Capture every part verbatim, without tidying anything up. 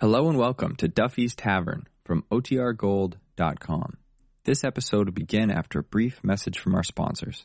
Hello and welcome to Duffy's Tavern from O T R Gold dot com. This episode will begin after a brief message from our sponsors.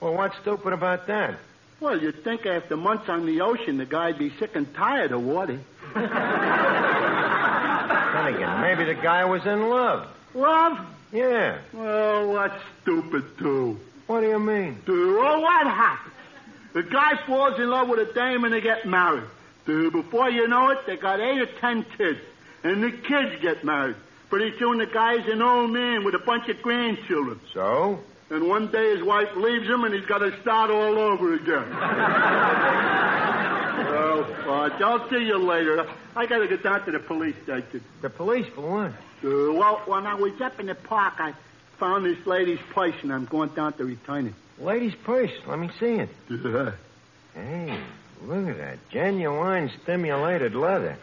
Well, what's stupid about that? Well, you'd think after months on the ocean, the guy'd be sick and tired of water. Finnegan, maybe the guy was in love. Love? Yeah. Well, that's stupid, too. What do you mean? Well, what happens? The guy falls in love with a dame and they get married. Before you know it, they got eight or ten kids. And the kids get married. Pretty soon the guy's an old man with a bunch of grandchildren. So? And one day his wife leaves him and he's got to start all over again. Well, uh, I'll see you later. I got to get down to the police station. The police for what? Uh, well, when I was up in the park, I found this lady's purse and I'm going down to return it. Lady's purse? Let me see it. Yeah. Hey, look at that. Genuine stimulated leather.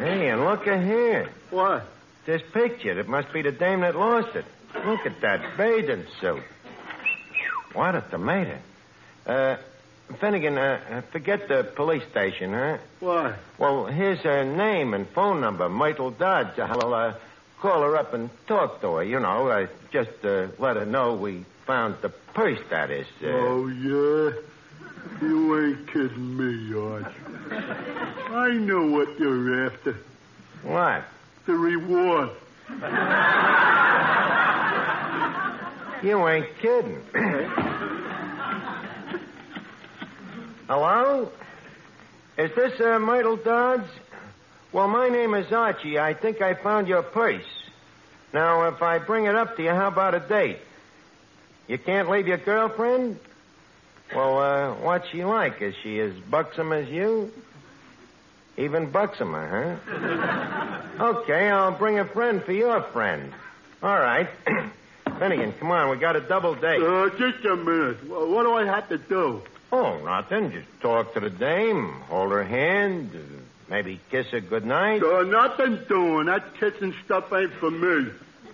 Hey, and look at here. What? This picture. It must be the dame that lost it. Look at that bathing suit. What a tomato. Uh, Finnegan, uh, forget the police station, huh? Why? Well, here's her name and phone number, Myrtle Dodge. I'll uh, call her up and talk to her, you know. Uh, just uh, let her know we found the purse, that is. Uh... Oh, yeah? You ain't kidding me, George. I know what you're after. What? The reward. You ain't kidding. Hello? Is this uh, Myrtle Dodge? Well, my name is Archie. I think I found your purse. Now, if I bring it up to you, how about a date? You can't leave your girlfriend? Well, uh, what's she like? Is she as buxom as you? Even buxomer, huh? Okay, I'll bring a friend for your friend. All right. Finnegan, come on. We got a double date. Uh, just a minute. What do I have to do? Oh, nothing. Just talk to the dame, hold her hand, maybe kiss her goodnight. Uh, nothing doing. That kissing stuff ain't for me.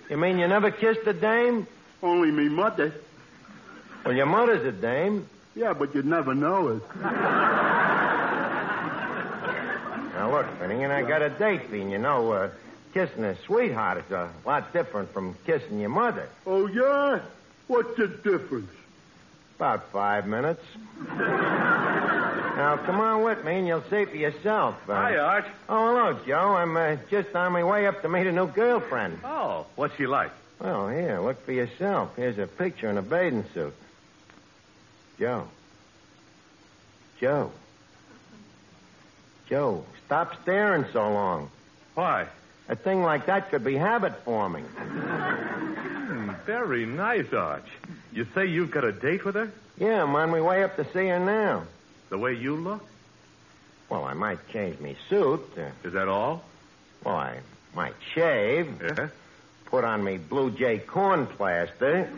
You mean you never kissed a dame? Only me mother. Well, your mother's a dame. Yeah, but you'd never know it. Now, look, Finnegan, I got a date for you, you know, uh... kissing a sweetheart is a lot different from kissing your mother. Oh, yeah? What's the difference? About five minutes. Now, come on with me and you'll see for yourself. Uh, Hi, Arch. Oh, hello, Joe. I'm uh, just on my way up to meet a new girlfriend. Oh, what's she like? Well, here, look for yourself. Here's a picture in a bathing suit. Joe. Joe. Joe, stop staring so long. Why? A thing like that could be habit-forming. Mm, very nice, Arch. You say you've got a date with her? Yeah, I'm on my way up to see her now. The way you look? Well, I might change me suit. Uh, Is that all? Well, I might shave. Yeah? Put on me Blue Jay corn plaster.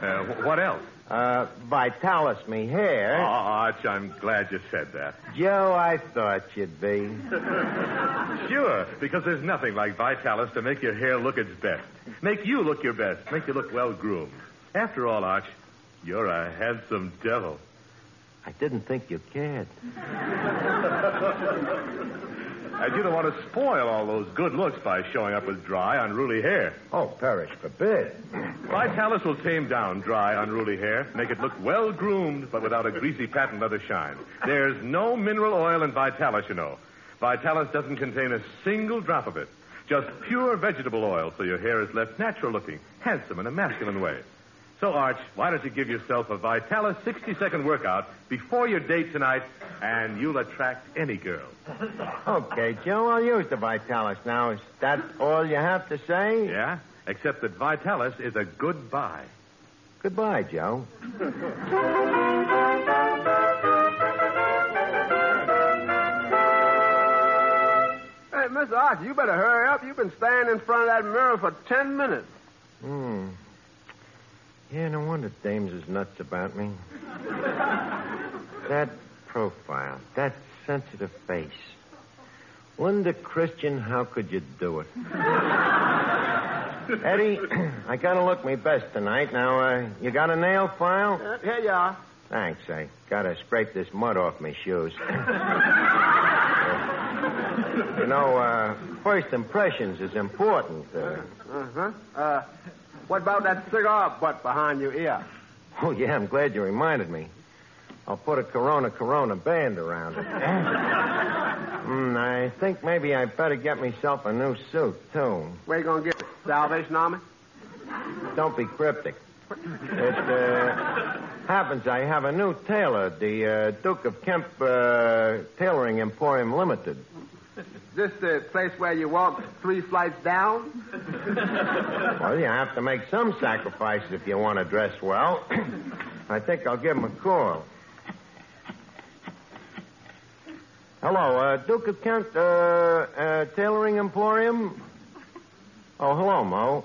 uh, what else? Uh, Vitalis me hair. Oh, Arch, I'm glad you said that. Joe, I thought you'd be. Sure, because there's nothing like Vitalis to make your hair look its best. Make you look your best. Make you look well-groomed. After all, Arch, you're a handsome devil. I didn't think you cared. And you don't want to spoil all those good looks by showing up with dry, unruly hair. Oh, perish forbid. Vitalis will tame down dry, unruly hair, make it look well-groomed, but without a greasy patent leather shine. There's no mineral oil in Vitalis, you know. Vitalis doesn't contain a single drop of it. Just pure vegetable oil, so your hair is left natural-looking, handsome in a masculine way. So, Arch, why don't you give yourself a Vitalis sixty-second workout before your date tonight, and you'll attract any girl. Okay, Joe, I'll use the Vitalis. Now, is that all you have to say? Yeah, except that Vitalis is a goodbye. Goodbye, Joe. Hey, Mister Arch, you better hurry up. You've been standing in front of that mirror for ten minutes. Hmm. Yeah, no wonder dames is nuts about me. That profile, that sensitive face. Linda Christian, how could you do it? Eddie, I gotta look my best tonight. Now, uh, you got a nail file? Uh, here you are. Thanks. I gotta scrape this mud off my shoes. uh, you know, uh, first impressions is important. Uh huh. Uh, what about that cigar butt behind your ear? Oh, yeah, I'm glad you reminded me. I'll put a Corona Corona band around it. mm, I think maybe I better get myself a new suit, too. Where you going to get it? Salvation Army? Don't be cryptic. It uh, happens I have a new tailor, the uh, Duke of Kemp uh, Tailoring Emporium Limited. Is this the place where you walk three flights down? Well, you have to make some sacrifices if you want to dress well. I think I'll give him a call. Hello, uh, Duke of Kent, uh, uh, Tailoring Emporium? Oh, hello, Mo.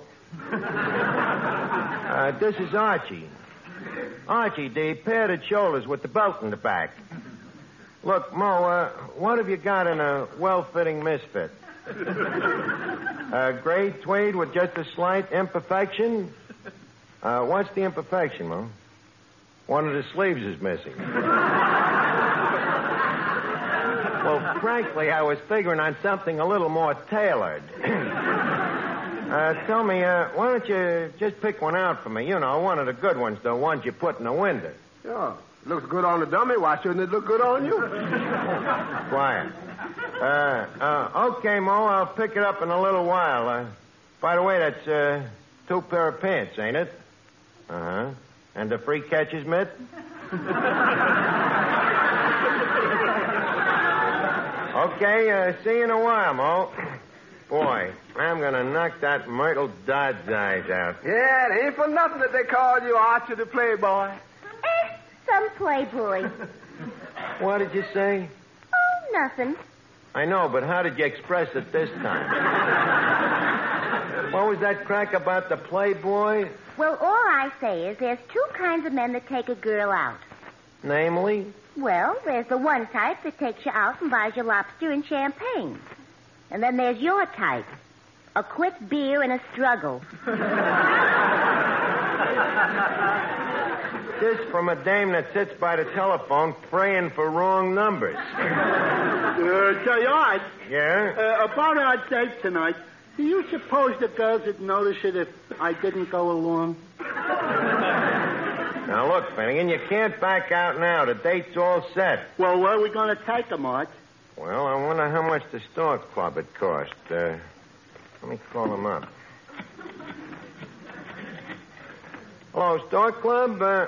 uh, this is Archie. Archie, the padded shoulders with the belt in the back. Look, Mo, uh, what have you got in a well-fitting misfit? Uh, gray tweed with just a slight imperfection? Uh, what's the imperfection, Mo? One of the sleeves is missing. Well, frankly, I was figuring on something a little more tailored. uh, tell me, uh, why don't you just pick one out for me? You know, one of the good ones, the ones you put in the window. Sure. Looks good on the dummy. Why shouldn't it look good on you? Quiet. Uh, uh, okay, Mo, I'll pick it up in a little while. Uh, by the way, that's uh, two pair of pants, ain't it? Uh-huh. And the free catcher's mitt? Okay, uh, see you in a while, Mo. Boy, I'm going to knock that Myrtle Dodge eyes out. Yeah, it ain't for nothing that they called you Archie the Playboy. Eh, some playboy. What did you say? Oh, nothing. I know, but how did you express it this time? What was that crack about the playboy? Well, all I say is there's two kinds of men that take a girl out. Namely? Well, there's the one type that takes you out and buys you lobster and champagne. And then there's your type. A quick beer and a struggle. This from a dame that sits by the telephone praying for wrong numbers. uh, tell you, Art. Yeah? Uh, about our date tonight, do you suppose the girls would notice it if I didn't go along? Now, look, Finnegan, you can't back out now. The date's all set. Well, where are we going to take them, Art? Well, I wonder how much the Stork Club it cost. Uh, let me call them up. Hello, Stork Club? Uh,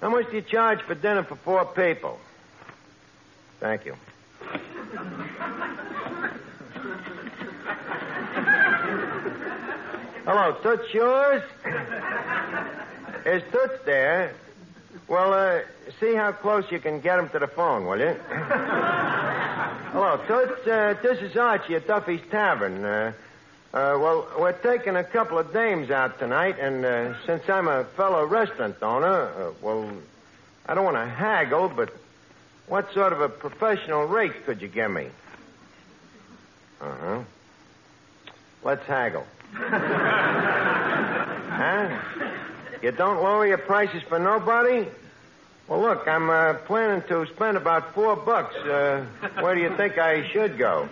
how much do you charge for dinner for four people? Thank you. Hello, Toots yours? Is Toots there? Well, uh, see how close you can get him to the phone, will you? Hello, Toots. Uh, this is Archie at Duffy's Tavern. Uh, uh, well, we're taking a couple of dames out tonight, and uh, since I'm a fellow restaurant owner, uh, well, I don't want to haggle, but what sort of a professional rate could you give me? Uh-huh. Let's haggle. Huh? You don't lower your prices for nobody? Well, look, I'm uh, planning to spend about four bucks. Uh, where do you think I should go?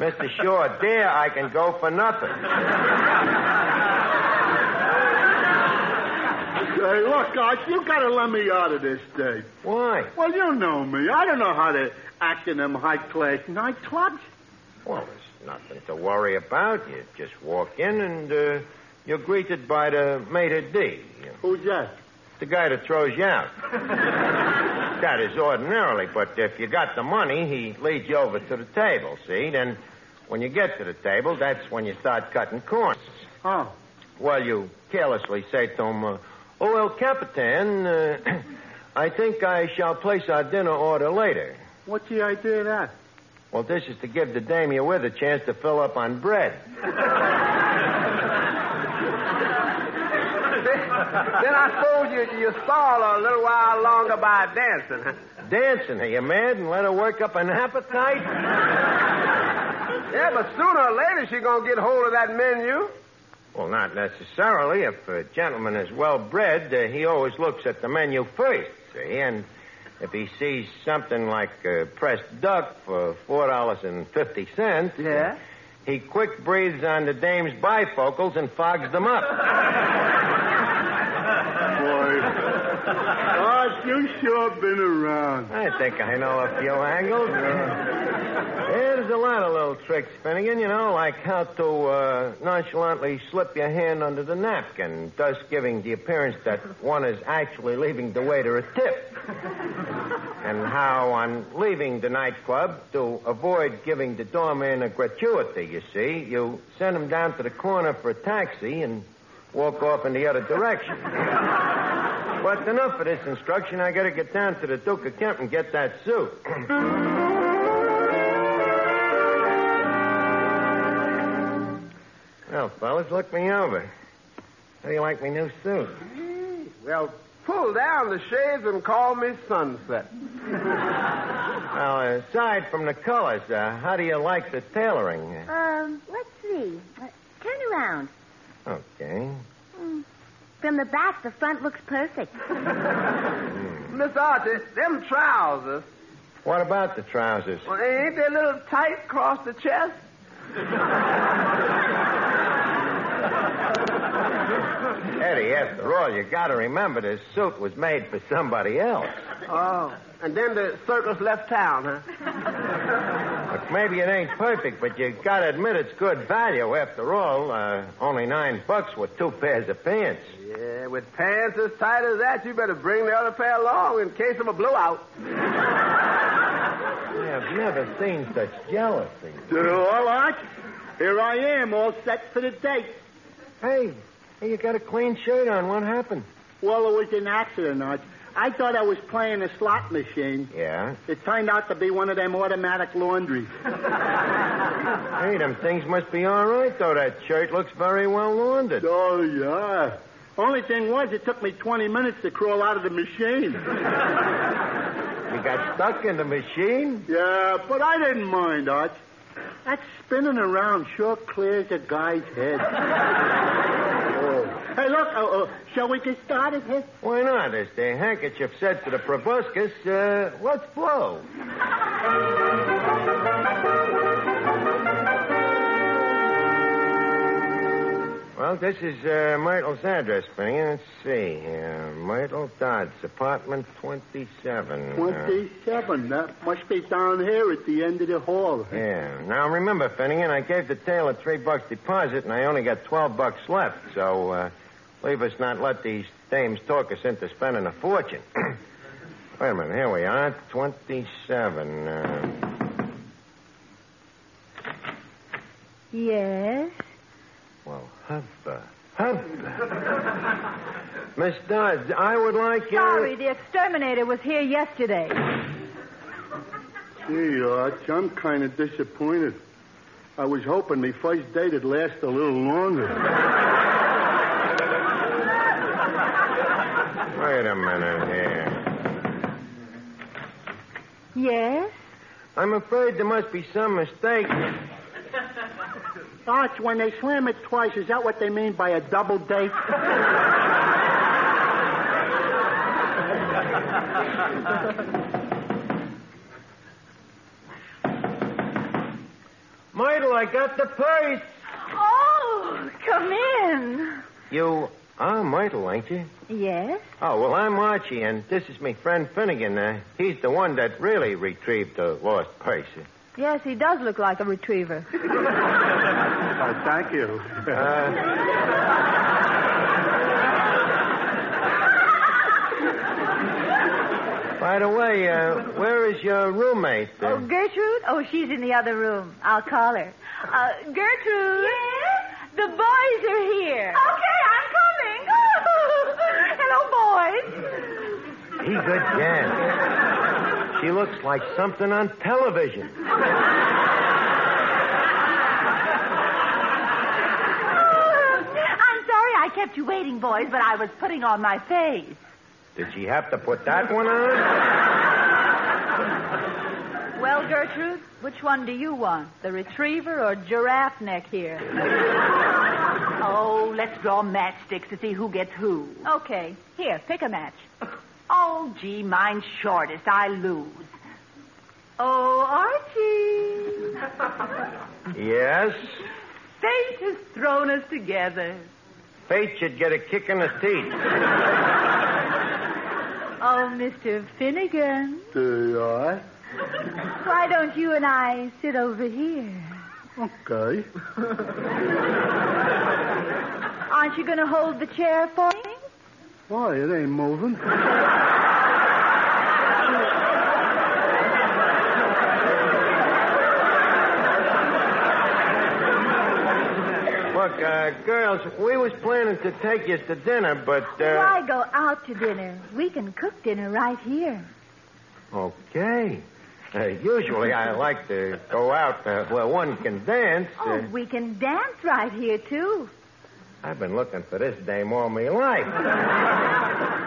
Mister Shaw, dare I can go for nothing. Hey, look, Arch, you got to let me out of this thing. Why? Well, you know me. I don't know how to act in them high-class nightclubs. Well, there's nothing to worry about. You just walk in and... Uh, You're greeted by the maitre d'. Who's that? The guy that throws you out. That is ordinarily, but if you got the money, he leads you over to the table, see? Then when you get to the table, that's when you start cutting corners. Oh. Well, you carelessly say to him, uh, oh, well, Capitan, uh, I think I shall place our dinner order later. What's the idea of that? Well, this is to give the dame you're with a chance to fill up on bread. Then I suppose you, you stall her a little while longer by dancing, huh? Dancing? Are you mad and let her work up an appetite? Yeah, but sooner or later she's going to get hold of that menu. Well, not necessarily. If a gentleman is well-bred, uh, he always looks at the menu first, see? And if he sees something like uh, pressed duck for four dollars and fifty cents, yeah, he quick breathes on the dame's bifocals and fogs them up. Boy, Art, you sure been around. I think I know a few angles. Uh, there's a lot of little tricks, Finnegan, you know, like how to uh, nonchalantly slip your hand under the napkin, thus giving the appearance that one is actually leaving the waiter a tip. And how on leaving the nightclub, to avoid giving the doorman a gratuity, you see, you send him down to the corner for a taxi and walk off in the other direction. But enough of this instruction. I gotta get down to the Duke of Kent and get that suit. Well, fellas, look me over. How do you like me new suit? Well, pull down the shades and call me Sunset. Now, aside from the colors, uh, how do you like the tailoring? Um, let's see. Uh, turn around. Okay. Mm. From the back, the front looks perfect. Miss Archie, them trousers. What about the trousers? Well, ain't they a little tight across the chest? Eddie, after all, you got to remember this suit was made for somebody else. Oh, and then the circus left town, huh? Look, maybe it ain't perfect, but you got to admit it's good value. After all, uh, only nine bucks with two pairs of pants. Yeah, with pants as tight as that, you better bring the other pair along in case of a blowout. I've never seen such jealousy. All right, here I am, all set for the date. Hey, hey, you got a clean shirt on. What happened? Well, it was an accident, Arch. I thought I was playing a slot machine. Yeah? It turned out to be one of them automatic laundries. Hey, them things must be all right, though. That shirt looks very well laundered. Oh, yeah. Only thing was, it took me twenty minutes to crawl out of the machine. You got stuck in the machine? Yeah, but I didn't mind, Arch. That spinning around sure clears a guy's head. Oh. Hey, look, uh, uh, shall we get started here? Why not? As the handkerchief said to the proboscis, uh, let's blow. Well, this is uh, Myrtle's address, Finnegan. Let's see. Uh, Myrtle Dodge, apartment twenty-seven. twenty-seven? Uh, that must be down here at the end of the hall. Yeah. Now, remember, Finnegan, I gave the tailor three bucks deposit, and I only got twelve bucks left. So, uh, leave us not let these dames talk us into spending a fortune. Wait a minute. Here we are. twenty-seven. Uh... Yes? Well, Hubba, Hubba. Miss Dodds, I would like you... Sorry, the exterminator was here yesterday. Gee, Arch, I'm kind of disappointed. I was hoping the first date'd last a little longer. Wait a minute here. Yes? I'm afraid there must be some mistake. Arch, when they slam it twice, is that what they mean by a double date? Myrtle, I got the purse. Oh, come in. You are Myrtle, ain't you? Yes. Oh, well, I'm Archie, and this is my friend Finnegan. Uh, he's the one that really retrieved the lost purse. Yes, he does look like a retriever. Oh, thank you. Uh... By the way, uh, where is your roommate? Uh... Oh, Gertrude? Oh, she's in the other room. I'll call her. Uh, Gertrude? Yes? The boys are here. Okay, I'm coming. Hello, boys. He's a gent. She looks like something on television. I kept you waiting, boys, but I was putting on my face. Did she have to put that one on? Well, Gertrude, which one do you want? The retriever or giraffe neck here? Oh, let's draw matchsticks to see who gets who. Okay. Here, pick a match. Oh, gee, mine's shortest. I lose. Oh, Archie. Yes? Fate has thrown us together. Fate should get a kick in the teeth. Oh, Mister Finnegan. Do you all right? Why don't you and I sit over here? Okay. Aren't you going to hold the chair for me? Why, it ain't moving. Look, uh, girls, we was planning to take you to dinner, but... Uh... Why go out to dinner? We can cook dinner right here. Okay. Uh, usually I like to go out uh, where one can dance. Oh, uh... we can dance right here, too. I've been looking for this dame all my life.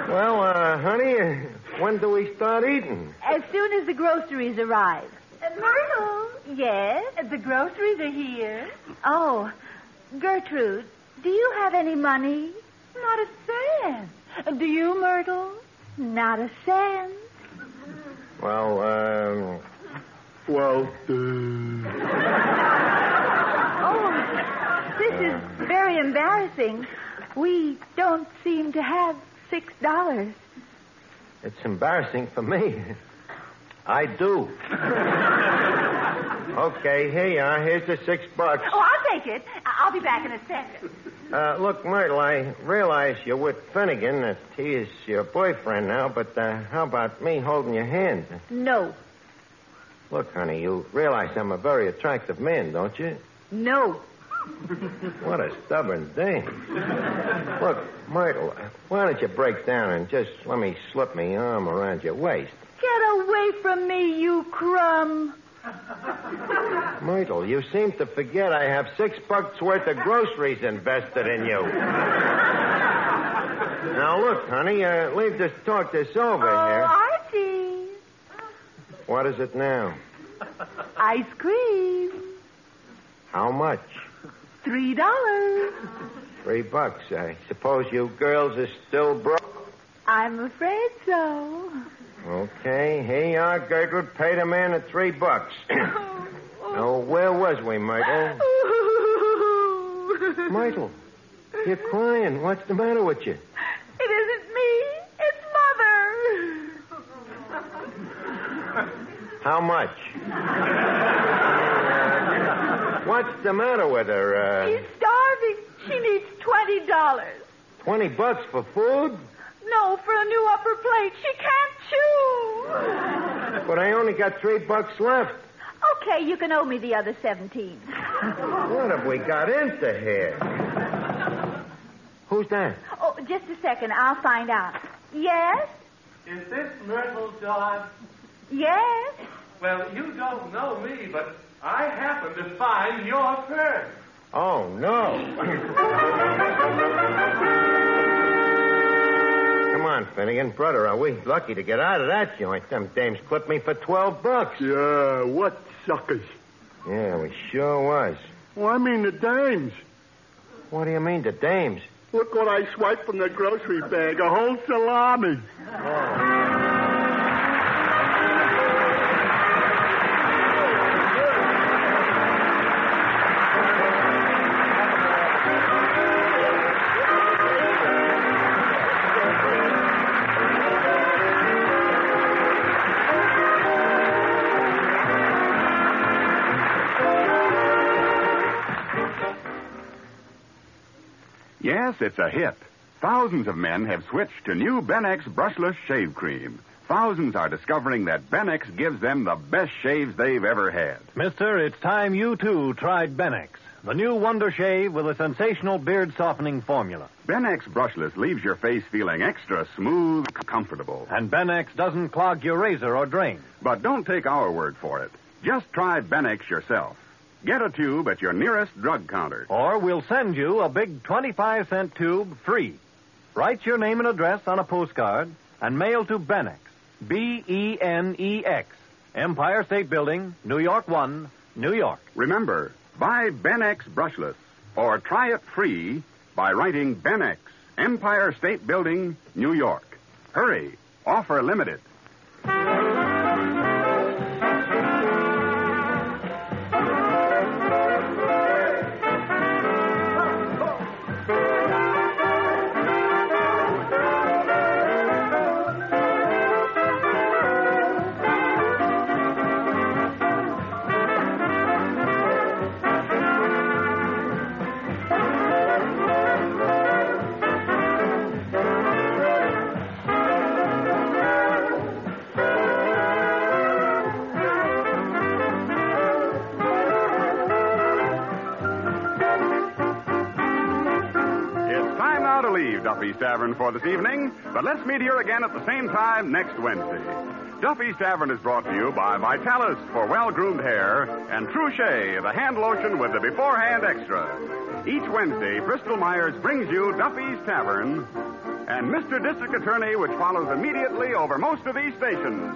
Well, uh, honey, when do we start eating? As soon as the groceries arrive. Uh, Myrtle? Yes? The groceries are here. Oh, Gertrude, do you have any money? Not a cent. Do you, Myrtle? Not a cent. Well, um... Well, uh... Oh, this uh... is very embarrassing. We don't seem to have six dollars. It's embarrassing for me. I do. Okay, here you are. Here's the six bucks. Oh, I'll take it. I'll be back in a second. Uh, look, Myrtle, I realize you're with Finnegan, that he is your boyfriend now, but uh, how about me holding your hand? No. Look, honey, you realize I'm a very attractive man, don't you? No. What a stubborn thing. Look, Myrtle, why don't you break down and just let me slip my arm around your waist? Get away from me, you crumb. Myrtle, you seem to forget I have six bucks worth of groceries invested in you. Now, look, honey, uh, leave this talk this over oh, here. Oh, Archie. What is it now? Ice cream. How much? Three dollars. Three bucks. I suppose you girls are still broke. I'm afraid so. Okay, here you are, Gertrude. Pay the man the three bucks. Oh, oh. Now, where was we, Myrtle? Myrtle, you're crying. What's the matter with you? It isn't me. It's Mother. How much? uh, what's the matter with her? Uh... She's starving. She needs twenty dollars. twenty bucks for food? No, for a new upper plate. She can't chew. But I only got three bucks left. Okay, you can owe me the other seventeen. What have we got into here? Who's that? Oh, just a second. I'll find out. Yes? Is this Myrtle Dodge? Yes? Well, you don't know me, but I happen to find your purse. Oh, no. Come on, Finnegan. Brother, are we lucky to get out of that joint? Them dames clipped me for twelve bucks. Yeah, what suckers. Yeah, we sure was. Well, I mean the dames. What do you mean, the dames? Look what I swiped from the grocery bag, a whole salami. Oh. Yes, it's a hit. Thousands of men have switched to new Ben-X brushless shave cream. Thousands are discovering that Ben-X gives them the best shaves they've ever had. Mister, it's time you, too, tried Ben-X, the new wonder shave with a sensational beard-softening formula. Ben-X brushless leaves your face feeling extra smooth, comfortable. And Ben-X doesn't clog your razor or drain. But don't take our word for it. Just try Ben-X yourself. Get a tube at your nearest drug counter. Or we'll send you a big twenty-five cent tube free. Write your name and address on a postcard and mail to Benex, B E N E X, Empire State Building, New York one, New York. Remember, buy Ben-X brushless or try it free by writing Ben-X, Empire State Building, New York. Hurry, offer limited. Duffy's Tavern for this evening, but let's meet here again at the same time next Wednesday. Duffy's Tavern is brought to you by Vitalis for well-groomed hair and Truchet, the hand lotion with the beforehand extra. Each Wednesday, Bristol Myers brings you Duffy's Tavern and Mister District Attorney, which follows immediately over most of these stations.